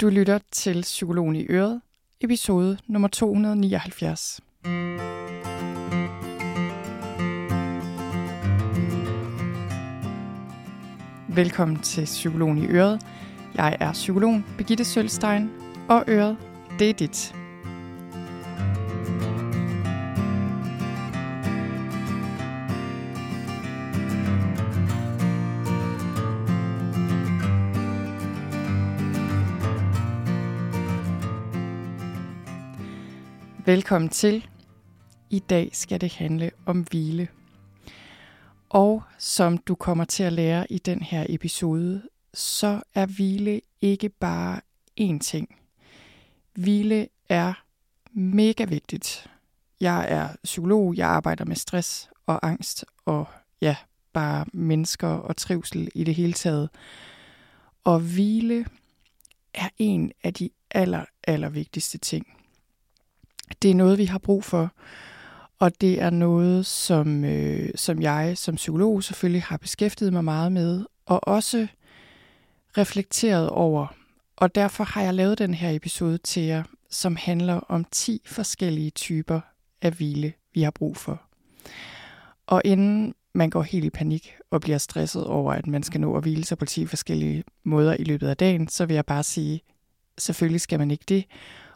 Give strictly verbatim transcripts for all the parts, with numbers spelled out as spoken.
Du lytter til Psykologen i Øret, episode nummer to hundrede og nioghalvfjerds. Velkommen til Psykologen i Øret. Jeg er psykologen Birgitte Sølstein, og Øret, det er dit. Velkommen til. I dag skal det handle om hvile. Og som du kommer til at lære i den her episode, så er hvile ikke bare én ting. Hvile er mega vigtigt. Jeg er psykolog, jeg arbejder med stress og angst og ja, bare mennesker og trivsel i det hele taget. Og hvile er en af de aller, aller vigtigste ting. Det er noget, vi har brug for, og det er noget, som, øh, som jeg som psykolog selvfølgelig har beskæftiget mig meget med, og også reflekteret over. Og derfor har jeg lavet den her episode til jer, som handler om ti forskellige typer af hvile, vi har brug for. Og inden man går helt i panik og bliver stresset over, at man skal nå at hvile sig på ti forskellige måder i løbet af dagen, så vil jeg bare sige, selvfølgelig skal man ikke det.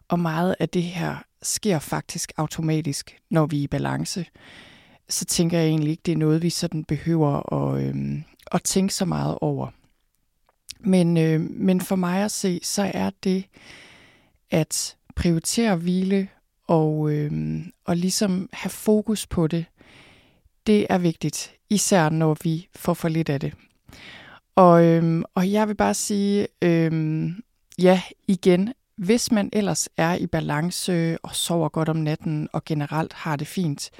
Og meget af det her sker faktisk automatisk, når vi er i balance. Så tænker jeg egentlig ikke, det er noget, vi sådan behøver at, øhm, at tænke så meget over. Men, øh, men for mig at se, så er det at prioritere hvile og, øhm, og ligesom have fokus på det, det er vigtigt, især når vi får for lidt af det. Og, øhm, og jeg vil bare sige, øhm, ja, igen, hvis man ellers er i balance og sover godt om natten og generelt har det fint,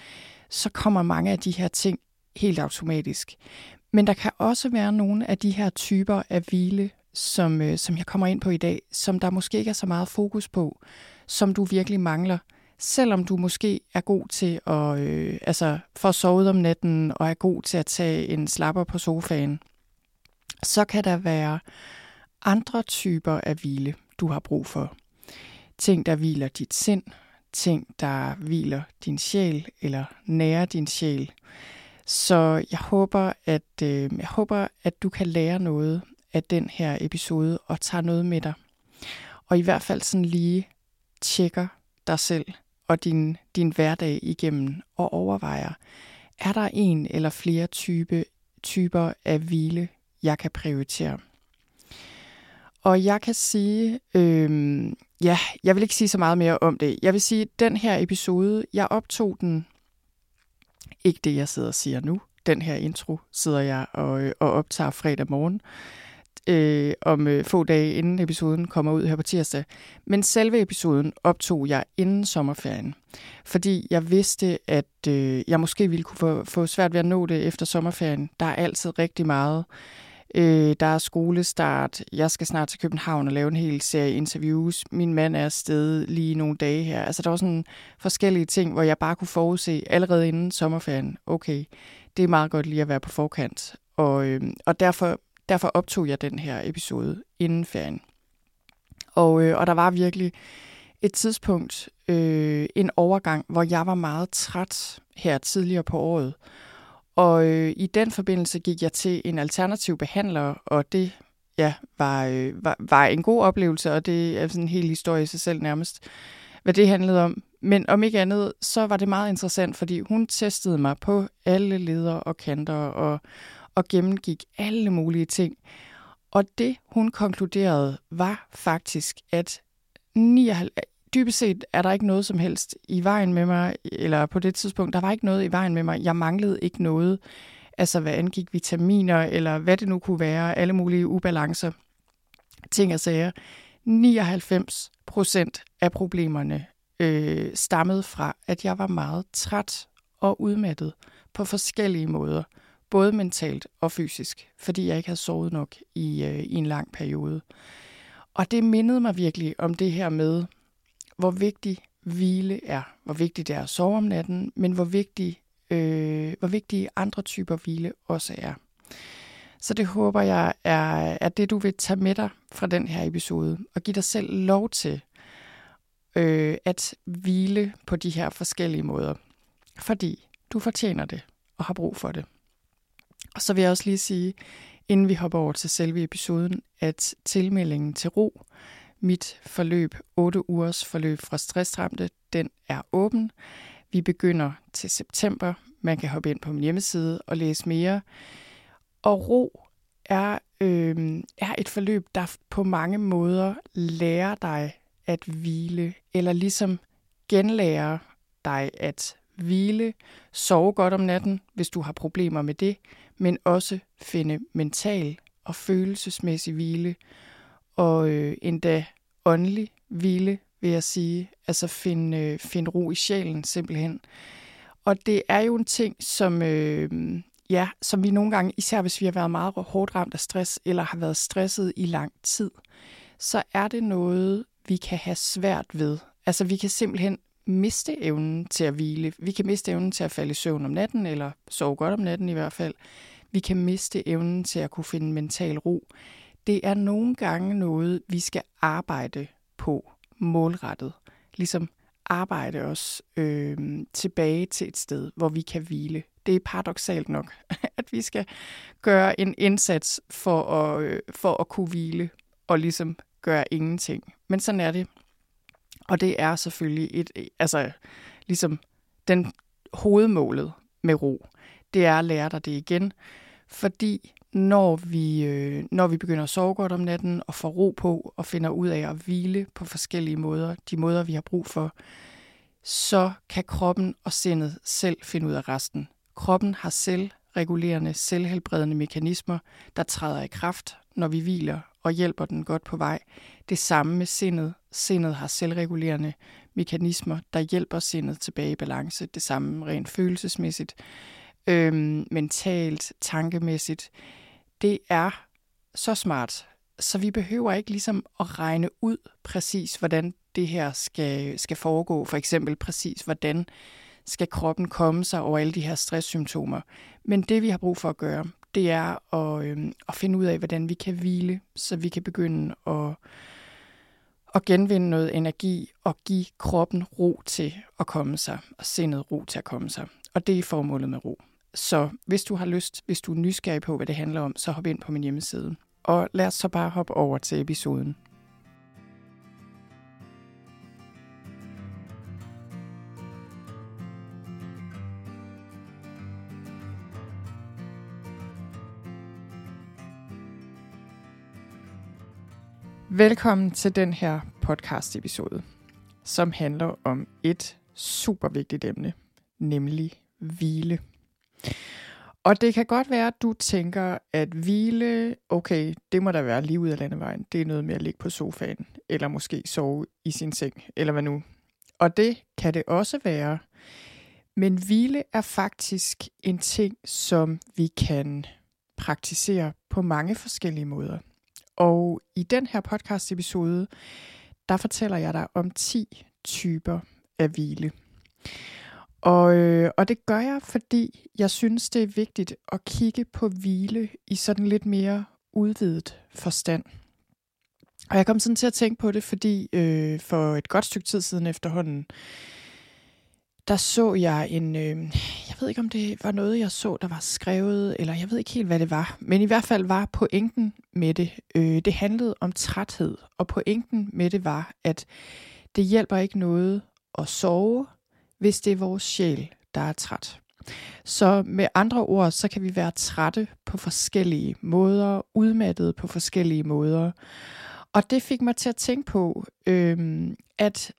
så kommer mange af de her ting helt automatisk. Men der kan også være nogle af de her typer af hvile, som, som jeg kommer ind på i dag, som der måske ikke er så meget fokus på, som du virkelig mangler, selvom du måske er god til at, øh, altså få sovet om natten og er god til at tage en slapper på sofaen. Så kan der være andre typer af hvile, du har brug for. Ting, der hviler dit sind, ting, der hviler din sjæl eller nærer din sjæl. Så jeg håber, at, øh, jeg håber, at du kan lære noget af den her episode og tager noget med dig. Og i hvert fald sådan lige tjekker dig selv og din, din hverdag igennem og overvejer, er der en eller flere type, typer af hvile, jeg kan prioritere? Og jeg kan sige, øh, ja, jeg vil ikke sige så meget mere om det. Jeg vil sige, at den her episode, jeg optog den, ikke det jeg sidder og siger nu, den her intro sidder jeg og, og optager fredag morgen, øh, om øh, få dage inden episoden kommer ud her på tirsdag. Men selve episoden optog jeg inden sommerferien, fordi jeg vidste, at øh, jeg måske ville kunne få, få svært ved at nå det efter sommerferien. Der er altid rigtig meget. Øh, der er skolestart, jeg skal snart til København og lave en hel serie interviews, min mand er afsted lige nogle dage her. Altså der var sådan forskellige ting, hvor jeg bare kunne forudse allerede inden sommerferien, okay, det er meget godt lige at være på forkant. Og, øh, og derfor, derfor optog jeg den her episode inden ferien. Og, øh, og der var virkelig et tidspunkt, øh, en overgang, hvor jeg var meget træt her tidligere på året. Og øh, i den forbindelse gik jeg til en alternativ behandler, og det ja, var, øh, var, var en god oplevelse, og det er sådan en hel historie i sig selv nærmest, hvad det handlede om. Men om ikke andet, så var det meget interessant, fordi hun testede mig på alle leder og kanter og, og gennemgik alle mulige ting. Og det, hun konkluderede, var faktisk, at nioghalvfems dybest set er der ikke noget som helst i vejen med mig, eller på det tidspunkt, der var ikke noget i vejen med mig. Jeg manglede ikke noget, altså hvad angik vitaminer, eller hvad det nu kunne være, alle mulige ubalancer, ting og sager. nioghalvfems procent af problemerne øh, stammede fra, at jeg var meget træt og udmattet på forskellige måder, både mentalt og fysisk, fordi jeg ikke havde sovet nok i, øh, i en lang periode. Og det mindede mig virkelig om det her med, hvor vigtig hvile er, hvor vigtigt det er at sove om natten, men hvor vigtig, øh, hvor vigtige andre typer hvile også er. Så det håber jeg er, er det, du vil tage med dig fra den her episode, og give dig selv lov til øh, at hvile på de her forskellige måder, fordi du fortjener det og har brug for det. Og så vil jeg også lige sige, inden vi hopper over til selve episoden, at tilmeldingen til R O, mit forløb, otte ugers forløb fra stressramte, den er åben. Vi begynder til september. Man kan hoppe ind på min hjemmeside og læse mere. Og R O er, øh, er et forløb, der på mange måder lærer dig at hvile, eller ligesom genlærer dig at hvile, sove godt om natten, hvis du har problemer med det, men også finde mental og følelsesmæssig hvile, og øh, endda åndelig hvile, vil jeg sige, altså finde øh, find ro i sjælen simpelthen. Og det er jo en ting, som, øh, ja, som vi nogle gange, især hvis vi har været meget hårdt ramt af stress, eller har været stresset i lang tid, så er det noget, vi kan have svært ved. Altså vi kan simpelthen miste evnen til at hvile. Vi kan miste evnen til at falde i søvn om natten, eller sove godt om natten i hvert fald. Vi kan miste evnen til at kunne finde mental ro. Det er nogle gange noget, vi skal arbejde på målrettet. Ligesom arbejde os øh, tilbage til et sted, hvor vi kan hvile. Det er paradoksalt nok, at vi skal gøre en indsats for at, øh, for at kunne hvile og ligesom gøre ingenting. Men sådan er det. Og det er selvfølgelig et, altså ligesom den hovedmålet med R O, det er at lære dig det igen, fordi når vi, øh, når vi begynder at sove godt om natten og får ro på og finder ud af at hvile på forskellige måder, de måder vi har brug for, så kan kroppen og sindet selv finde ud af resten. Kroppen har selvregulerende, selvhelbredende mekanismer, der træder i kraft, når vi hviler, og hjælper den godt på vej. Det samme med sindet. Sindet har selvregulerende mekanismer, der hjælper sindet tilbage i balance. Det samme rent følelsesmæssigt, øhm, mentalt, tankemæssigt. Det er så smart, så vi behøver ikke ligesom at regne ud præcis, hvordan det her skal, skal foregå. For eksempel præcis, hvordan skal kroppen komme sig over alle de her stresssymptomer. Men det, vi har brug for at gøre, det er at, øh, at finde ud af, hvordan vi kan hvile, så vi kan begynde at, at genvinde noget energi og give kroppen ro til at komme sig, og sindet ro til at komme sig. Og det er formålet med R O. Så hvis du har lyst, hvis du er nysgerrig på, hvad det handler om, så hop ind på min hjemmeside. Og lad os så bare hoppe over til episoden. Velkommen til den her podcast-episode, som handler om et super vigtigt emne, nemlig hvile. Og det kan godt være, at du tænker, at hvile, okay, det må da være lige ud af landevejen. Det er noget med at ligge på sofaen, eller måske sove i sin seng, eller hvad nu. Og det kan det også være. Men hvile er faktisk en ting, som vi kan praktisere på mange forskellige måder. Og i den her podcast-episode, der fortæller jeg dig om ti typer af hvile. Og, øh, og det gør jeg, fordi jeg synes, det er vigtigt at kigge på hvile i sådan lidt mere udvidet forstand. Og jeg kom sådan til at tænke på det, fordi øh, for et godt stykke tid siden efterhånden, der så jeg en, øh, jeg ved ikke om det var noget, jeg så, der var skrevet, eller jeg ved ikke helt, hvad det var. Men i hvert fald var pointen med det, øh, det handlede om træthed. Og pointen med det var, at det hjælper ikke noget at sove, hvis det er vores sjæl, der er træt. Så med andre ord, så kan vi være trætte på forskellige måder, udmattede på forskellige måder. Og det fik mig til at tænke på, øh, at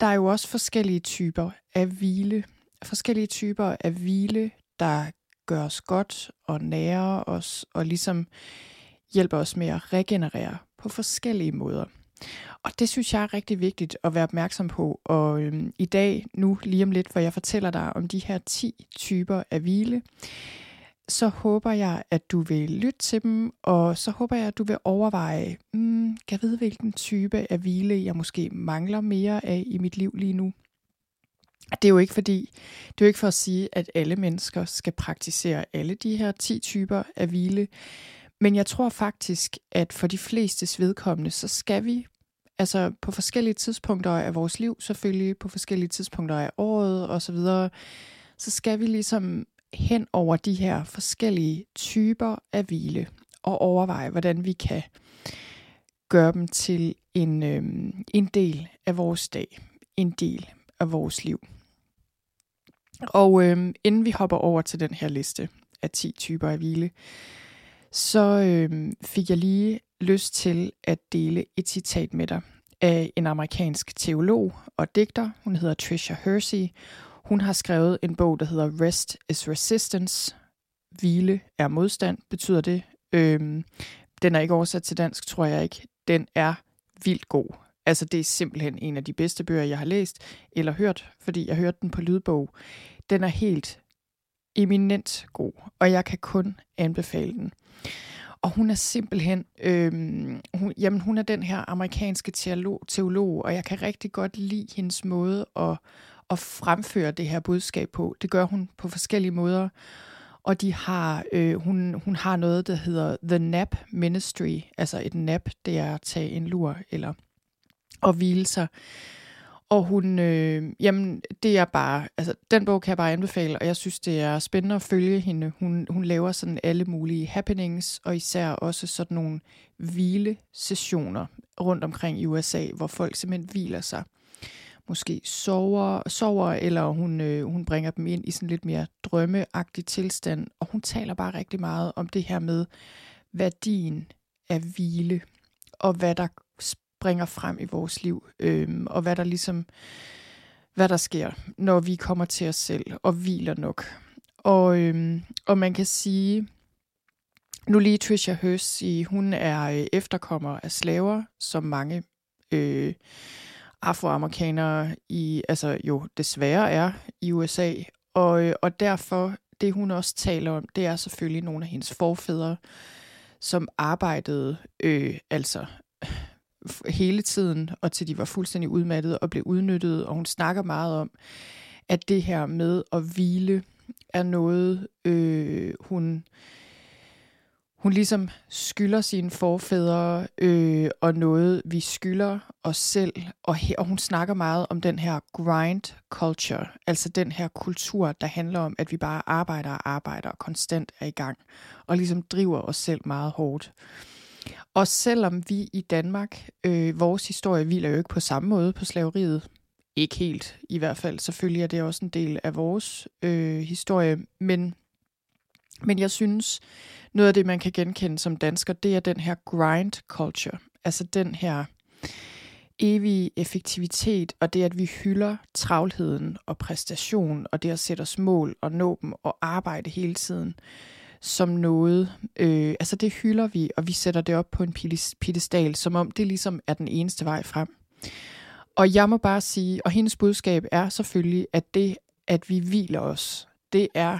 der er jo også forskellige typer af hvile. Forskellige typer af hvile, der gør os godt og nærer os og ligesom hjælper os med at regenerere på forskellige måder. Og det synes jeg er rigtig vigtigt at være opmærksom på. Og øhm, i dag, nu lige om lidt, hvor jeg fortæller dig om de her ti typer af hvile, så håber jeg, at du vil lytte til dem, og så håber jeg, at du vil overveje, hmm, kan jeg vide, hvilken type af hvile, jeg måske mangler mere af i mit liv lige nu? Det er jo ikke fordi, det er jo ikke for at sige, at alle mennesker skal praktisere alle de her ti typer af hvile, Men jeg tror faktisk, at for de flestes vedkommende, så skal vi, altså på forskellige tidspunkter af vores liv selvfølgelig, på forskellige tidspunkter af året og så videre, så skal vi ligesom hen over de her forskellige typer af hvile og overveje, hvordan vi kan gøre dem til en, øh, en del af vores dag, en del af vores liv. Og øh, inden vi hopper over til den her liste af ti typer af hvile, så øh, fik jeg lige lyst til at dele et citat med dig af en amerikansk teolog og digter. Hun hedder Tricia Hersey. Hun har skrevet en bog, der hedder Rest is Resistance. Hvile er modstand, betyder det. Øh, den er ikke oversat til dansk, tror jeg ikke. Den er vildt god. Altså, det er simpelthen en af de bedste bøger, jeg har læst eller hørt, fordi jeg hørte den på lydbog. Den er helt eminent god, og jeg kan kun anbefale den. Og hun er simpelthen, øh, hun, jamen hun er den her amerikanske teolog, teolog, og jeg kan rigtig godt lide hendes måde at, at fremføre det her budskab på. Det gør hun på forskellige måder, og de har, øh, hun, hun har noget, der hedder The Nap Ministry, altså et nap, det er at tage en lur eller at hvile sig. Og hun, øh, jamen det er bare, altså den bog kan jeg bare anbefale, og jeg synes det er spændende at følge hende. Hun, hun laver sådan alle mulige happenings, og især også sådan nogle hvilesessioner rundt omkring i U S A, hvor folk simpelthen hviler sig. Måske sover, sover eller hun, øh, hun bringer dem ind i sådan lidt mere drømmeagtig tilstand, og hun taler bare rigtig meget om det her med værdien af hvile, og hvad der bringer frem i vores liv, øhm, og hvad der ligesom, hvad der sker, når vi kommer til os selv og hviler nok. Og, øhm, og man kan sige, nu lige Tricia Hersey, hun er efterkommer af slaver, som mange øh, afroamerikanere i, altså jo desværre er i U S A, og, og derfor det hun også taler om, det er selvfølgelig nogle af hendes forfædre, som arbejdede, øh, altså hele tiden, og til de var fuldstændig udmattede og blev udnyttet, og hun snakker meget om, at det her med at hvile er noget, øh, hun, hun ligesom skylder sine forfædre, øh, og noget, vi skylder os selv, og, he, og hun snakker meget om den her grind culture, altså den her kultur, der handler om, at vi bare arbejder og arbejder og konstant er i gang, og ligesom driver os selv meget hårdt. Og selvom vi i Danmark, øh, vores historie hviler jo ikke på samme måde på slaveriet, ikke helt i hvert fald, selvfølgelig er det også en del af vores øh, historie, men, men jeg synes, noget af det, man kan genkende som dansker, det er den her grind culture, altså den her evige effektivitet, og det at vi hylder travlheden og præstation, og det at sætte os mål og nå dem og arbejde hele tiden, som noget, øh, altså det hylder vi, og vi sætter det op på en piedestal, som om det ligesom er den eneste vej frem. Og jeg må bare sige, og hendes budskab er selvfølgelig, at det, at vi hviler os, det er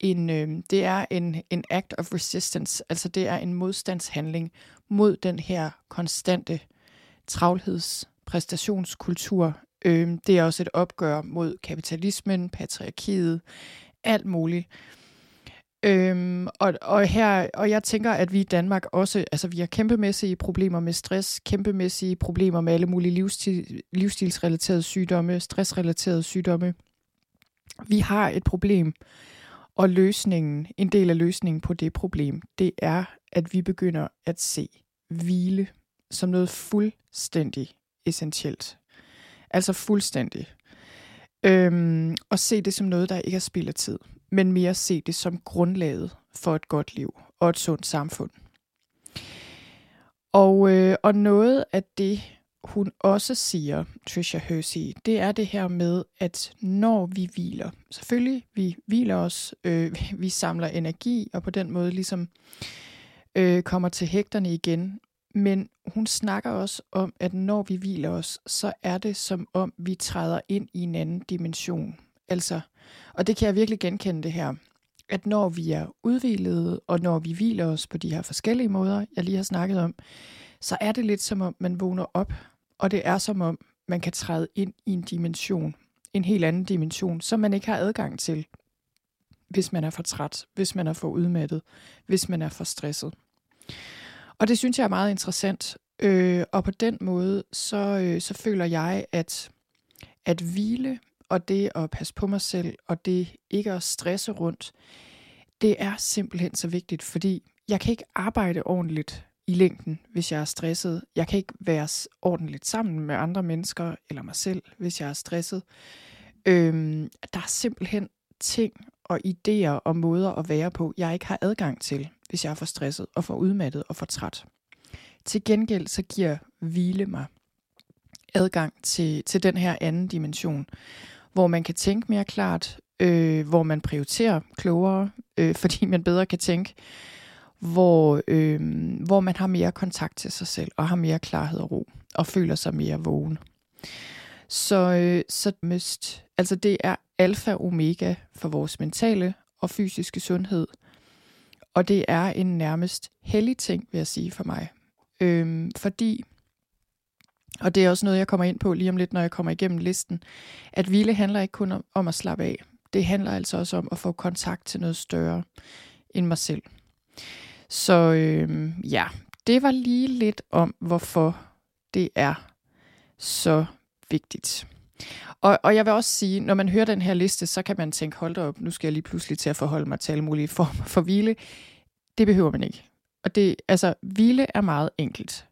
en, øh, det er en, en act of resistance, altså det er en modstandshandling mod den her konstante travlhedspræstationskultur. Øh, det er også et opgør mod kapitalismen, patriarkiet, alt muligt. Øhm, og, og, her, og jeg tænker, at vi i Danmark også, altså vi har kæmpemæssige problemer med stress, kæmpemæssige problemer med alle mulige livsstil, livsstilsrelaterede sygdomme, stressrelaterede sygdomme. Vi har et problem, og løsningen, en del af løsningen på det problem, det er, at vi begynder at se hvile som noget fuldstændig essentielt. Altså fuldstændig. Øhm, og se det som noget, der ikke er spild af tid, men mere se det som grundlaget for et godt liv og et sundt samfund. Og, øh, og noget af det, hun også siger, Tricia Hersey, det er det her med, at når vi hviler, selvfølgelig vi hviler os, øh, vi samler energi, og på den måde ligesom øh, kommer til hægterne igen, men hun snakker også om, at når vi hviler os, så er det som om, vi træder ind i en anden dimension. Altså, og det kan jeg virkelig genkende det her, at når vi er udhvilede, og når vi hviler os på de her forskellige måder, jeg lige har snakket om, så er det lidt som om, man vågner op, og det er som om, man kan træde ind i en dimension, en helt anden dimension, som man ikke har adgang til, hvis man er for træt, hvis man er for udmattet, hvis man er for stresset. Og det synes jeg er meget interessant. Øh, og på den måde, så, øh, så føler jeg, at, at hvile og det at passe på mig selv, og det ikke at stresse rundt, det er simpelthen så vigtigt, fordi jeg kan ikke arbejde ordentligt i længden, hvis jeg er stresset. Jeg kan ikke være ordentligt sammen med andre mennesker eller mig selv, hvis jeg er stresset. Øhm, der er simpelthen ting og idéer og måder at være på, jeg ikke har adgang til, hvis jeg er for stresset og for udmattet og for træt. Til gengæld så giver hvile mig adgang til, til den her anden dimension, hvor man kan tænke mere klart, øh, hvor man prioriterer klogere, øh, fordi man bedre kan tænke, hvor, øh, hvor man har mere kontakt til sig selv og har mere klarhed og ro og føler sig mere vågen. Så, øh, så must, altså det er alfa og omega for vores mentale og fysiske sundhed, og det er en nærmest hellig ting, vil jeg sige, for mig. Øhm, fordi, og det er også noget, jeg kommer ind på lige om lidt, når jeg kommer igennem listen, at hvile handler ikke kun om, om at slappe af. Det handler altså også om at få kontakt til noget større end mig selv. Så øhm, ja, det var lige lidt om, hvorfor det er så vigtigt. Og, og jeg vil også sige, når man hører den her liste, så kan man tænke, hold da op, nu skal jeg lige pludselig til at forholde mig til alle mulige former for hvile. Det behøver man ikke. Og det, altså, hvile er meget enkelt.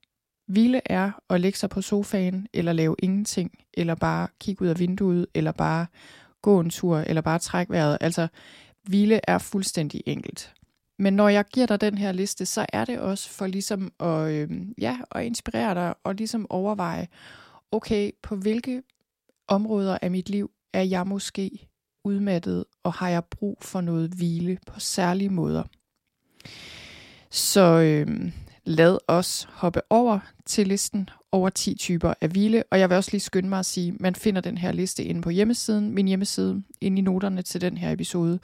Hvile er at lægge sig på sofaen, eller lave ingenting, eller bare kigge ud af vinduet, eller bare gå en tur, eller bare trække vejret. Altså, hvile er fuldstændig enkelt. Men når jeg giver dig den her liste, så er det også for ligesom at, øh, ja, at inspirere dig, og ligesom overveje, okay, på hvilke områder af mit liv er jeg måske udmattet, og har jeg brug for noget hvile på særlige måder. Så øh, lad os hoppe over til listen over ti typer af hvile. Og jeg vil også lige skynde mig at sige, at man finder den her liste inde på hjemmesiden, min hjemmeside, inde i noterne til den her episode.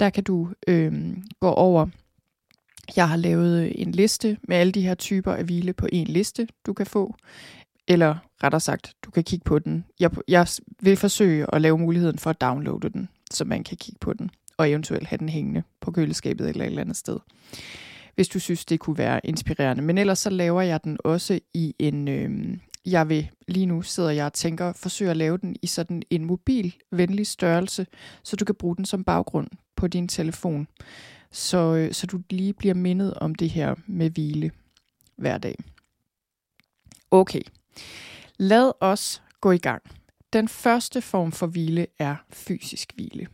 Der kan du øh, gå over. Jeg har lavet en liste med alle de her typer af hvile på en liste, du kan få. Eller rettere sagt, du kan kigge på den. Jeg, jeg vil forsøge at lave muligheden for at downloade den, så man kan kigge på den. Og eventuelt have den hængende på køleskabet eller et eller andet sted, hvis du synes, det kunne være inspirerende. Men ellers så laver jeg den også i en, øh, jeg vil lige nu sidder jeg og tænker, forsøger at lave den i sådan en mobilvenlig størrelse, så du kan bruge den som baggrund på din telefon, så, øh, så du lige bliver mindet om det her med hvile hver dag. Okay, lad os gå i gang. Den første form for hvile er fysisk hvile.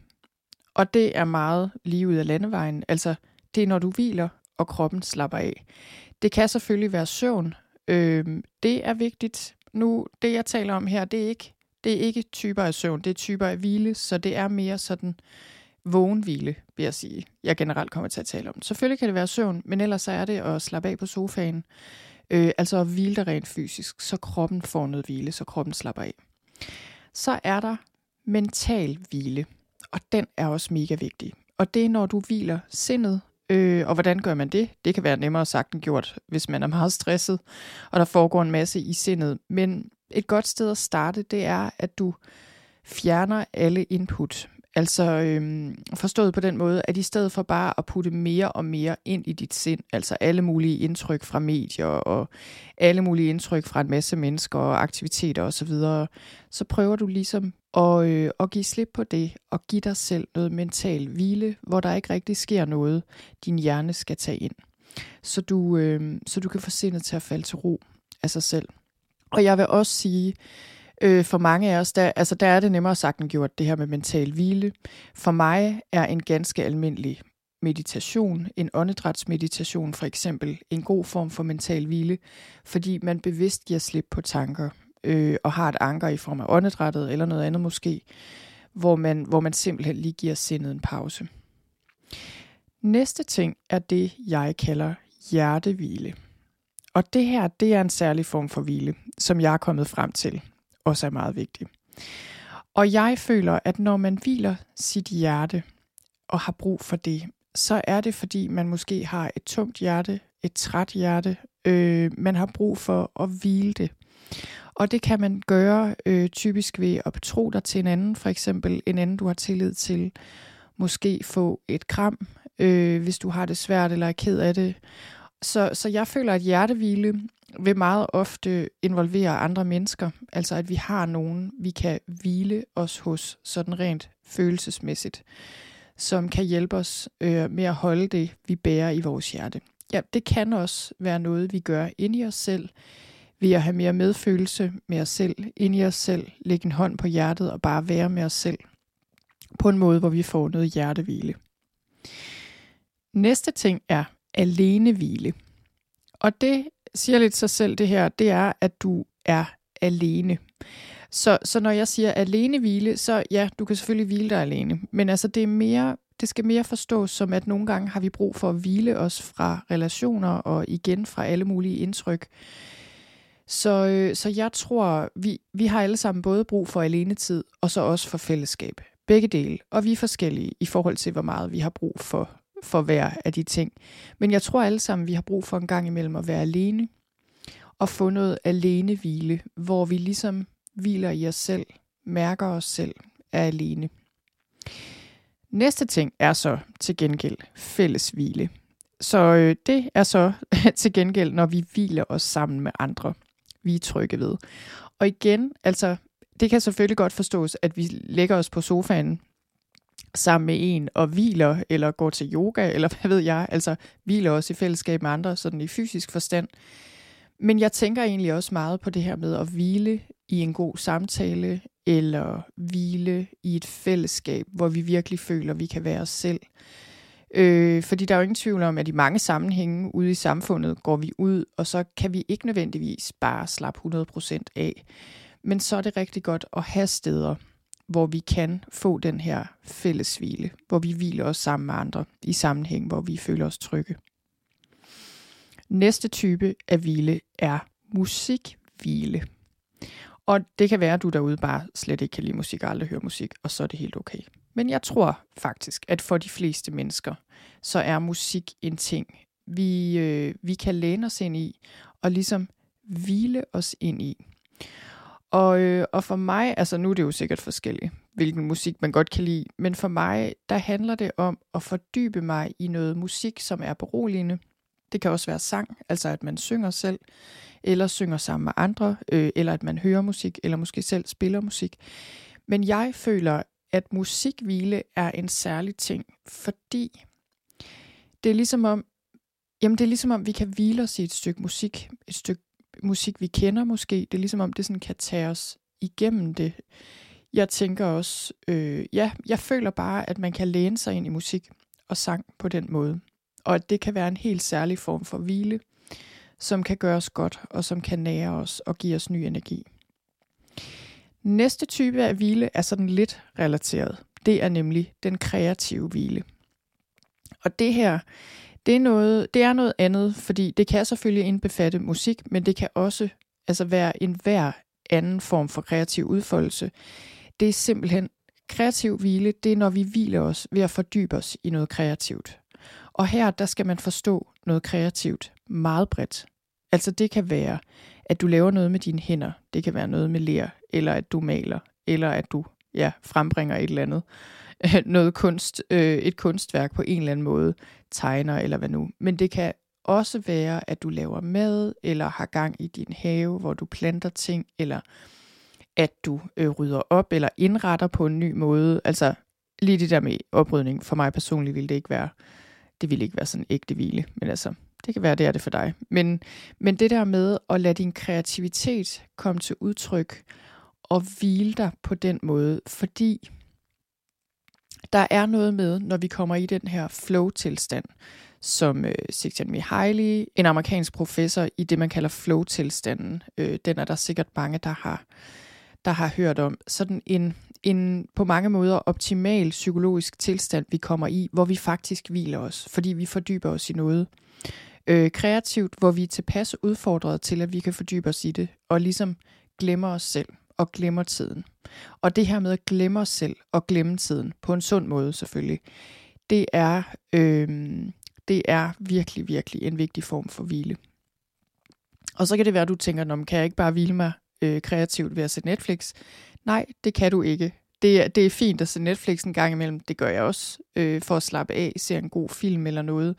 Og det er meget lige ud af landevejen, altså det er når du hviler, og kroppen slapper af. Det kan selvfølgelig være søvn. Øh, det er vigtigt. Nu, det jeg taler om her, det er, ikke, det er ikke typer af søvn, det er typer af hvile, så det er mere sådan vågenhvile, vil jeg sige, jeg generelt kommer til at tale om. Selvfølgelig kan det være søvn, men ellers så er det at slappe af på sofaen, øh, altså at hvile dig rent fysisk, så kroppen får noget hvile, så kroppen slapper af. Så er der mental hvile, og den er også mega vigtig. Og det er, når du hviler sindet. Øh, og hvordan gør man det? Det kan være nemmere sagt end gjort, hvis man er meget stresset, og der foregår en masse i sindet. Men et godt sted at starte, det er, at du fjerner alle input. Altså øh, forstået på den måde, at i stedet for bare at putte mere og mere ind i dit sind, altså alle mulige indtryk fra medier, og alle mulige indtryk fra en masse mennesker og aktiviteter osv., så, så prøver du ligesom Og, øh, og give slip på det, og give dig selv noget mental hvile, hvor der ikke rigtig sker noget, din hjerne skal tage ind. Så du, øh, så du kan få sindet til at falde til ro af sig selv. Og jeg vil også sige, øh, for mange af os, der, altså der er det nemmere sagt end gjort, det her med mental hvile. For mig er en ganske almindelig meditation, en åndedrætsmeditation for eksempel, en god form for mental hvile, fordi man bevidst giver slip på tanker. Øh, og har et anker i form af åndedrættet eller noget andet måske, hvor man, hvor man simpelthen lige giver sindet en pause. Næste ting er det, jeg kalder hjertehvile. Og det her, det er en særlig form for hvile, som jeg er kommet frem til, også er meget vigtig. Og jeg føler, at når man hviler sit hjerte og har brug for det, så er det fordi, man måske har et tungt hjerte, et træt hjerte, øh, man har brug for at hvile det. Og det kan man gøre øh, typisk ved at betro dig til en anden, for eksempel en anden, du har tillid til. Måske få et kram, øh, hvis du har det svært eller er ked af det. Så, så jeg føler, at hjertehvile vil meget ofte involvere andre mennesker. Altså at vi har nogen, vi kan hvile os hos, sådan rent følelsesmæssigt, som kan hjælpe os øh, med at holde det, vi bærer i vores hjerte. Ja, det kan også være noget, vi gør inde i os selv, ved at have mere medfølelse med os selv, inde i os selv, lægge en hånd på hjertet og bare være med os selv, på en måde, hvor vi får noget hjertehvile. Næste ting er alenehvile. Og det siger lidt sig selv det her, det er, at du er alene. Så, så når jeg siger alenehvile, så ja, du kan selvfølgelig hvile dig alene. Men altså, det er mere, det skal mere forstås som, at nogle gange har vi brug for at hvile os fra relationer og igen fra alle mulige indtryk. Så, så jeg tror, vi, vi har alle sammen både brug for alenetid og så også for fællesskab. Begge dele. Og vi er forskellige i forhold til, hvor meget vi har brug for, for hver af de ting. Men jeg tror alle sammen, vi har brug for en gang imellem at være alene og få noget alenehvile, hvor vi ligesom hviler i os selv, mærker os selv, er alene. Næste ting er så til gengæld fælleshvile. Så det er så til gengæld, når vi hviler os sammen med andre, vi er trygge ved. Og igen, altså, det kan selvfølgelig godt forstås, at vi lægger os på sofaen sammen med en og hviler, eller går til yoga, eller hvad ved jeg, altså hviler også i fællesskab med andre, sådan i fysisk forstand. Men jeg tænker egentlig også meget på det her med at hvile i en god samtale, eller hvile i et fællesskab, hvor vi virkelig føler, at vi kan være os selv. Øh, fordi der er jo ingen tvivl om, at i mange sammenhænge ude i samfundet går vi ud, og så kan vi ikke nødvendigvis bare slappe hundrede procent af. Men så er det rigtig godt at have steder, hvor vi kan få den her fælleshvile, hvor vi hviler os sammen med andre i sammenhæng, hvor vi føler os trygge. Næste type af hvile er musikhvile. Og det kan være, at du derude bare slet ikke kan lide musik og aldrig høre musik, og så er det helt okay. Men jeg tror faktisk, at for de fleste mennesker, så er musik en ting, vi, øh, vi kan læne os ind i, og ligesom hvile os ind i. Og, øh, og for mig, altså nu er det jo sikkert forskelligt, hvilken musik man godt kan lide, men for mig, der handler det om at fordybe mig i noget musik, som er beroligende. Det kan også være sang, altså at man synger selv, eller synger sammen med andre, øh, eller at man hører musik, eller måske selv spiller musik. Men jeg føler, at musikhvile er en særlig ting, fordi det er ligesom om, jamen det er ligesom om vi kan hvile os i et stykke musik, et stykke musik vi kender måske. Det er ligesom om det sådan kan tage os igennem det. Jeg tænker også, øh, ja, jeg føler bare, at man kan læne sig ind i musik og sang på den måde, og at det kan være en helt særlig form for hvile, som kan gøre os godt, og som kan nære os og give os ny energi. Næste type af hvile er sådan lidt relateret. Det er nemlig den kreative hvile. Og det her, det er noget, det er noget andet, fordi det kan selvfølgelig indbefatte musik, men det kan også altså være en hver anden form for kreativ udfoldelse. Det er simpelthen kreativ hvile, det er når vi hviler os ved at fordybe os i noget kreativt. Og her, der skal man forstå noget kreativt meget bredt. Altså det kan være, at du laver noget med dine hænder, det kan være noget med ler, eller at du maler, eller at du ja, frembringer et eller andet, noget kunst, øh, et kunstværk på en eller anden måde, tegner eller hvad nu. Men det kan også være, at du laver mad, eller har gang i din have, hvor du planter ting, eller at du øh, rydder op, eller indretter på en ny måde. Altså lige det der med oprydning, for mig personligt ville det ikke være, det ville ikke være sådan ægte hvile, men altså, det kan være, det er det for dig. Men, men det der med at lade din kreativitet komme til udtryk og hvile dig på den måde, fordi der er noget med, når vi kommer i den her flow-tilstand, som øh, Csikszentmihalyi, en amerikansk professor i det, man kalder flow-tilstanden, øh, den er der sikkert mange, der har, der har hørt om, sådan en, en på mange måder optimal psykologisk tilstand, vi kommer i, hvor vi faktisk hviler os, fordi vi fordyber os i noget øh, kreativt, hvor vi er tilpas udfordret til, at vi kan fordybe os i det, og ligesom glemmer os selv og glemmer tiden. Og det her med at glemme os selv og glemme tiden, på en sund måde selvfølgelig, det er, øh, det er virkelig, virkelig en vigtig form for hvile. Og så kan det være, at du tænker, kan jeg ikke bare hvile mig øh, kreativt ved at se Netflix? Nej, det kan du ikke. Det er, det er fint at se Netflix en gang imellem, det gør jeg også, øh, for at slappe af, se en god film eller noget.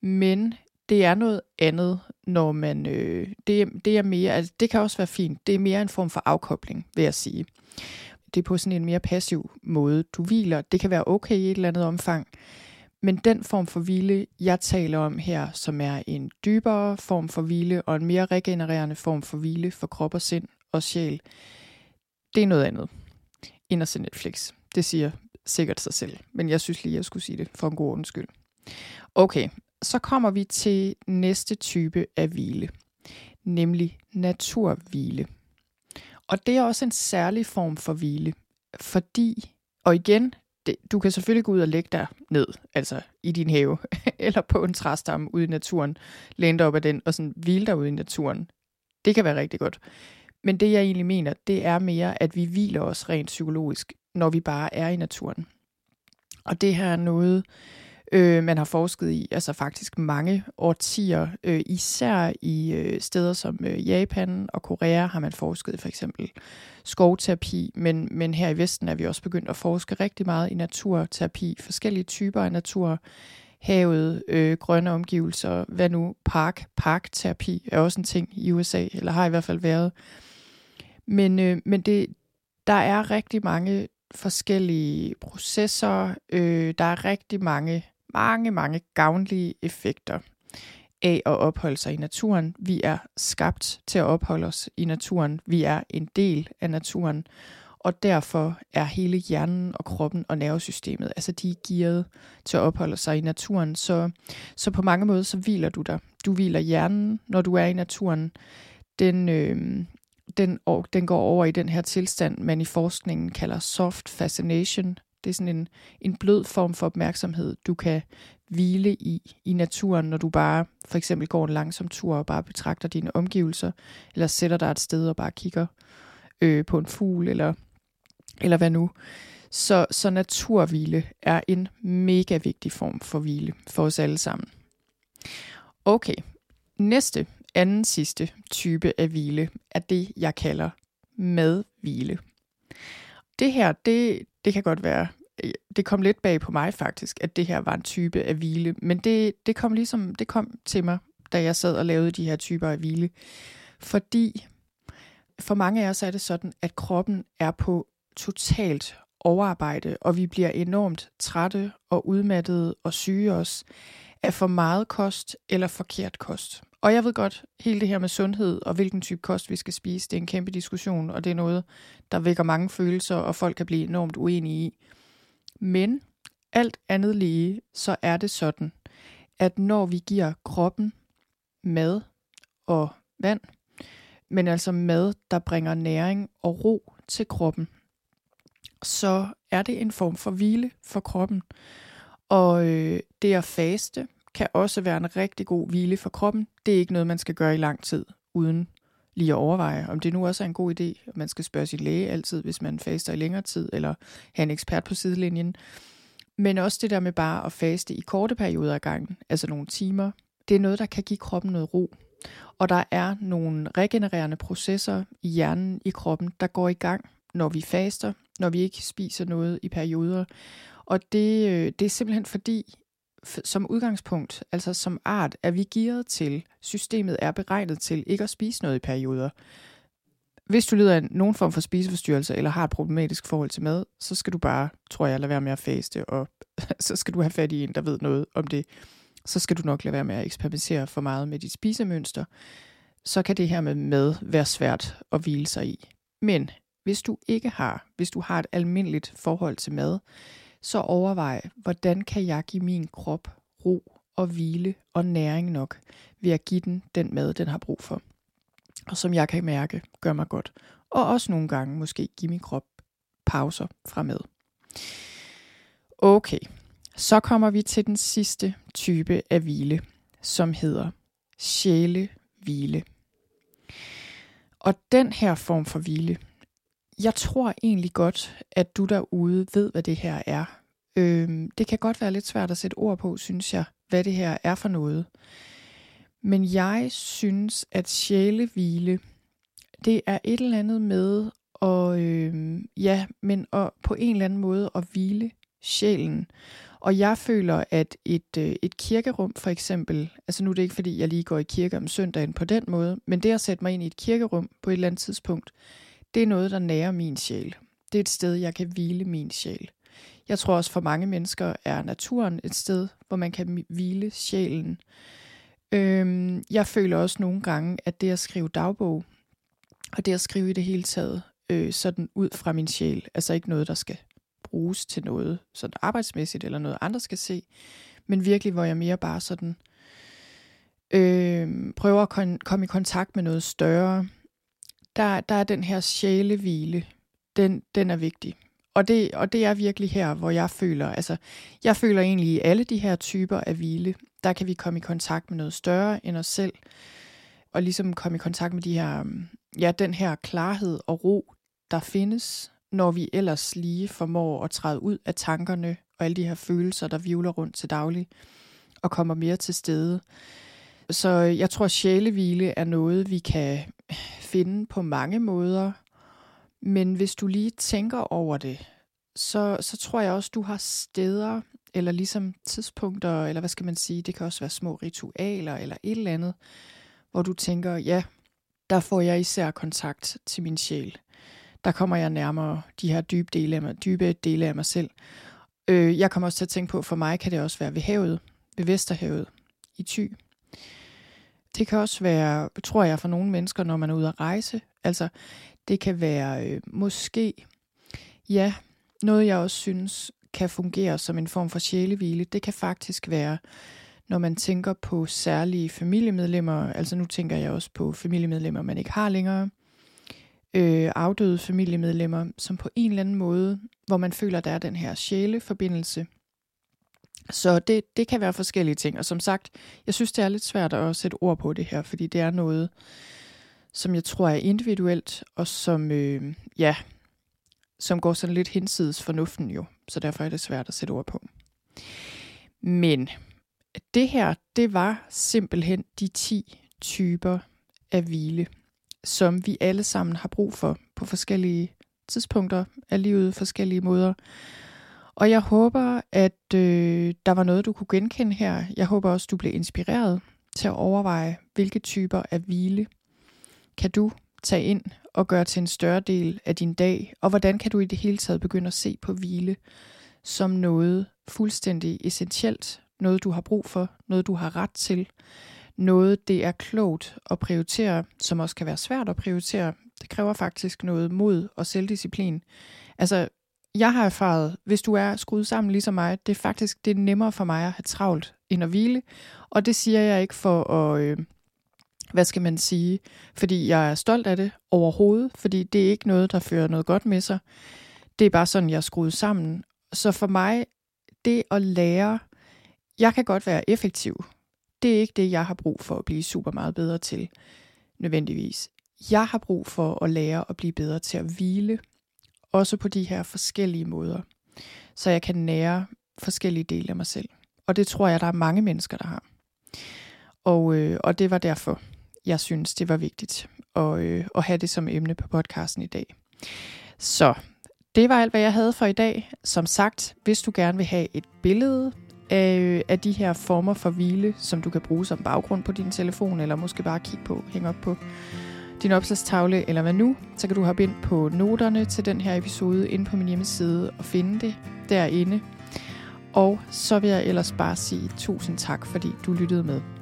Men det er noget andet, når man øh, det, det er mere, altså det kan også være fint. Det er mere en form for afkobling, vil jeg sige. Det er på sådan en mere passiv måde. Du hviler. Det kan være okay i et eller andet omfang. Men den form for hvile, jeg taler om her, som er en dybere form for hvile og en mere regenererende form for hvile for krop og sind og sjæl, det er noget andet end at se Netflix. Det siger sikkert sig selv, men jeg synes lige, jeg skulle sige det for en god ordens skyld. Okay, så kommer vi til næste type af hvile, nemlig naturhvile. Og det er også en særlig form for hvile, fordi, og igen, det, du kan selvfølgelig gå ud og lægge dig ned, altså i din have, eller på en træstamme ude i naturen, læne dig op ad den og sådan hvile dig ude i naturen. Det kan være rigtig godt. Men det, jeg egentlig mener, det er mere, at vi hviler os rent psykologisk, når vi bare er i naturen. Og det her er noget, øh, man har forsket i, altså faktisk mange årtier, øh, især i øh, steder som øh, Japan og Korea har man forsket i for eksempel skovterapi, men, men her i Vesten er vi også begyndt at forske rigtig meget i naturterapi, forskellige typer af natur, havet, øh, grønne omgivelser, hvad nu, park, parkterapi er også en ting i U S A, eller har i hvert fald været. Men, øh, men det, der er rigtig mange forskellige processer, øh, der er rigtig mange, mange, mange gavnlige effekter af at opholde sig i naturen. Vi er skabt til at opholde os i naturen, vi er en del af naturen, og derfor er hele hjernen og kroppen og nervesystemet, altså de er gearet til at opholde sig i naturen. Så, så på mange måder, så hviler du dig. Du hviler hjernen, når du er i naturen. Den, øh, den, den går over i den her tilstand, man i forskningen kalder soft fascination. Det er sådan en, en blød form for opmærksomhed, du kan hvile i i naturen, når du bare for eksempel går en langsom tur og bare betragter dine omgivelser, eller sætter dig et sted og bare kigger øh, på en fugl, eller eller hvad nu. Så, så naturhvile er en mega vigtig form for hvile for os alle sammen. Okay, næste, anden sidste type af hvile er det, jeg kalder madhvile. Det her, det, det kan godt være, det kom lidt bag på mig faktisk, at det her var en type af hvile, men det, det kom ligesom, det kom til mig, da jeg sad og lavede de her typer af hvile. Fordi for mange af os er det sådan, at kroppen er på totalt overarbejde, og vi bliver enormt trætte og udmattede og syge os af for meget kost eller forkert kost. Og jeg ved godt, hele det her med sundhed og hvilken type kost vi skal spise, det er en kæmpe diskussion, og det er noget, der vækker mange følelser, og folk kan blive enormt uenige i. Men alt andet lige, så er det sådan, at når vi giver kroppen mad og vand, men altså mad, der bringer næring og ro til kroppen, så er det en form for hvile for kroppen. Og øh, det at faste kan også være en rigtig god hvile for kroppen. Det er ikke noget, man skal gøre i lang tid, uden lige at overveje, om det nu også er en god idé. Man skal spørge sin læge altid, hvis man faster i længere tid, eller have en ekspert på sidelinjen. Men også det der med bare at faste i korte perioder af gangen, altså nogle timer, det er noget, der kan give kroppen noget ro. Og der er nogle regenererende processer i hjernen, i kroppen, der går i gang, når vi faster, når vi ikke spiser noget i perioder. Og det, det er simpelthen fordi, som udgangspunkt, altså som art, er vi gearet til, systemet er beregnet til ikke at spise noget i perioder. Hvis du lider af nogen form for spiseforstyrrelse, eller har et problematisk forhold til mad, så skal du bare, tror jeg, lade være med at faste, og så skal du have fat i en, der ved noget om det. Så skal du nok lade være med at eksperimentere for meget med dit spisemønster. Så kan det her med mad være svært at hvile sig i. Men hvis du ikke har, hvis du har et almindeligt forhold til mad, så overvej, hvordan kan jeg give min krop ro og hvile og næring nok ved at give den den mad, den har brug for. Og som jeg kan mærke, gør mig godt. Og også nogle gange måske give min krop pauser fra mad. Okay, så kommer vi til den sidste type af hvile, som hedder sjælehvile. Og den her form for hvile, jeg tror egentlig godt, at du derude ved, hvad det her er. Øhm, det kan godt være lidt svært at sætte ord på, synes jeg, hvad det her er for noget. Men jeg synes, at sjælehvile, det er et eller andet med, og øhm, ja, men at, på en eller anden måde at hvile sjælen. Og jeg føler, at et, øh, et kirkerum for eksempel, altså nu er det ikke fordi, jeg lige går i kirke om søndagen på den måde, men det at sætte mig ind i et kirkerum på et eller andet tidspunkt, det er noget, der nærer min sjæl. Det er et sted, jeg kan hvile min sjæl. Jeg tror også for mange mennesker er naturen et sted, hvor man kan hvile sjælen. Øhm, jeg føler også nogle gange, at det at skrive dagbog, og det at skrive i det hele taget, øh, sådan ud fra min sjæl, altså ikke noget, der skal bruges til noget sådan arbejdsmæssigt, eller noget andre skal se, men virkelig, hvor jeg mere bare sådan øh, prøver at kon- komme i kontakt med noget større, der, der er den her sjælehvile, den, den er vigtig. Og det, og det er virkelig her, hvor jeg føler, altså jeg føler egentlig i alle de her typer af hvile, der kan vi komme i kontakt med noget større end os selv, og ligesom komme i kontakt med de her, ja, den her klarhed og ro, der findes, når vi ellers lige formår at træde ud af tankerne og alle de her følelser, der hvirvler rundt til daglig, og kommer mere til stede. Så jeg tror, sjælehvile er noget, vi kan finde på mange måder. Men hvis du lige tænker over det, så, så tror jeg også, du har steder, eller ligesom tidspunkter, eller hvad skal man sige, det kan også være små ritualer, eller et eller andet, hvor du tænker, ja, der får jeg især kontakt til min sjæl. Der kommer jeg nærmere de her dybe dele af mig, dybe dele af mig selv. Øh, jeg kommer også til at tænke på, for mig kan det også være ved havet, ved Vesterhavet, i Thy. Det kan også være, tror jeg, for nogle mennesker, når man er ude at rejse. Altså, det kan være øh, måske, ja, noget jeg også synes kan fungere som en form for sjælehvile. Det kan faktisk være, når man tænker på særlige familiemedlemmer. Altså nu tænker jeg også på familiemedlemmer, man ikke har længere. Øh, afdøde familiemedlemmer, som på en eller anden måde, hvor man føler, der er den her sjæleforbindelse. Så det, det kan være forskellige ting. Og som sagt, jeg synes, det er lidt svært at sætte ord på det her, fordi det er noget, som jeg tror er individuelt, og som, øh, ja, som går sådan lidt hinsides fornuften jo. Så derfor er det svært at sætte ord på. Men det her, det var simpelthen de ti typer af hvile, som vi alle sammen har brug for på forskellige tidspunkter af livet, forskellige måder. Og jeg håber, at øh, der var noget, du kunne genkende her. Jeg håber også, du blev inspireret til at overveje, hvilke typer af hvile kan du tage ind og gøre til en større del af din dag, og hvordan kan du i det hele taget begynde at se på hvile som noget fuldstændig essentielt, noget du har brug for, noget du har ret til, noget det er klogt at prioritere, som også kan være svært at prioritere. Det kræver faktisk noget mod og selvdisciplin. Altså, jeg har erfaret, hvis du er skruet sammen ligesom mig, det er faktisk det er nemmere for mig at have travlt end at hvile, og det siger jeg ikke for at... Øh, Hvad skal man sige? Fordi jeg er stolt af det overhovedet, fordi det er ikke noget, der fører noget godt med sig. Det er bare sådan, jeg er skruet sammen. Så for mig, det at lære, jeg kan godt være effektiv. Det er ikke det, jeg har brug for at blive super meget bedre til, nødvendigvis. Jeg har brug for at lære at blive bedre til at hvile, også på de her forskellige måder, så jeg kan nære forskellige dele af mig selv. Og det tror jeg, der er mange mennesker, der har. Og, øh, og det var derfor, jeg synes, det var vigtigt at, øh, at have det som emne på podcasten i dag. Så det var alt, hvad jeg havde for i dag. Som sagt, hvis du gerne vil have et billede af, af de her former for hvile, som du kan bruge som baggrund på din telefon, eller måske bare kigge på, hænge op på din opslagstavle, eller hvad nu, så kan du hoppe ind på noterne til den her episode inde på min hjemmeside og finde det derinde. Og så vil jeg ellers bare sige tusind tak, fordi du lyttede med.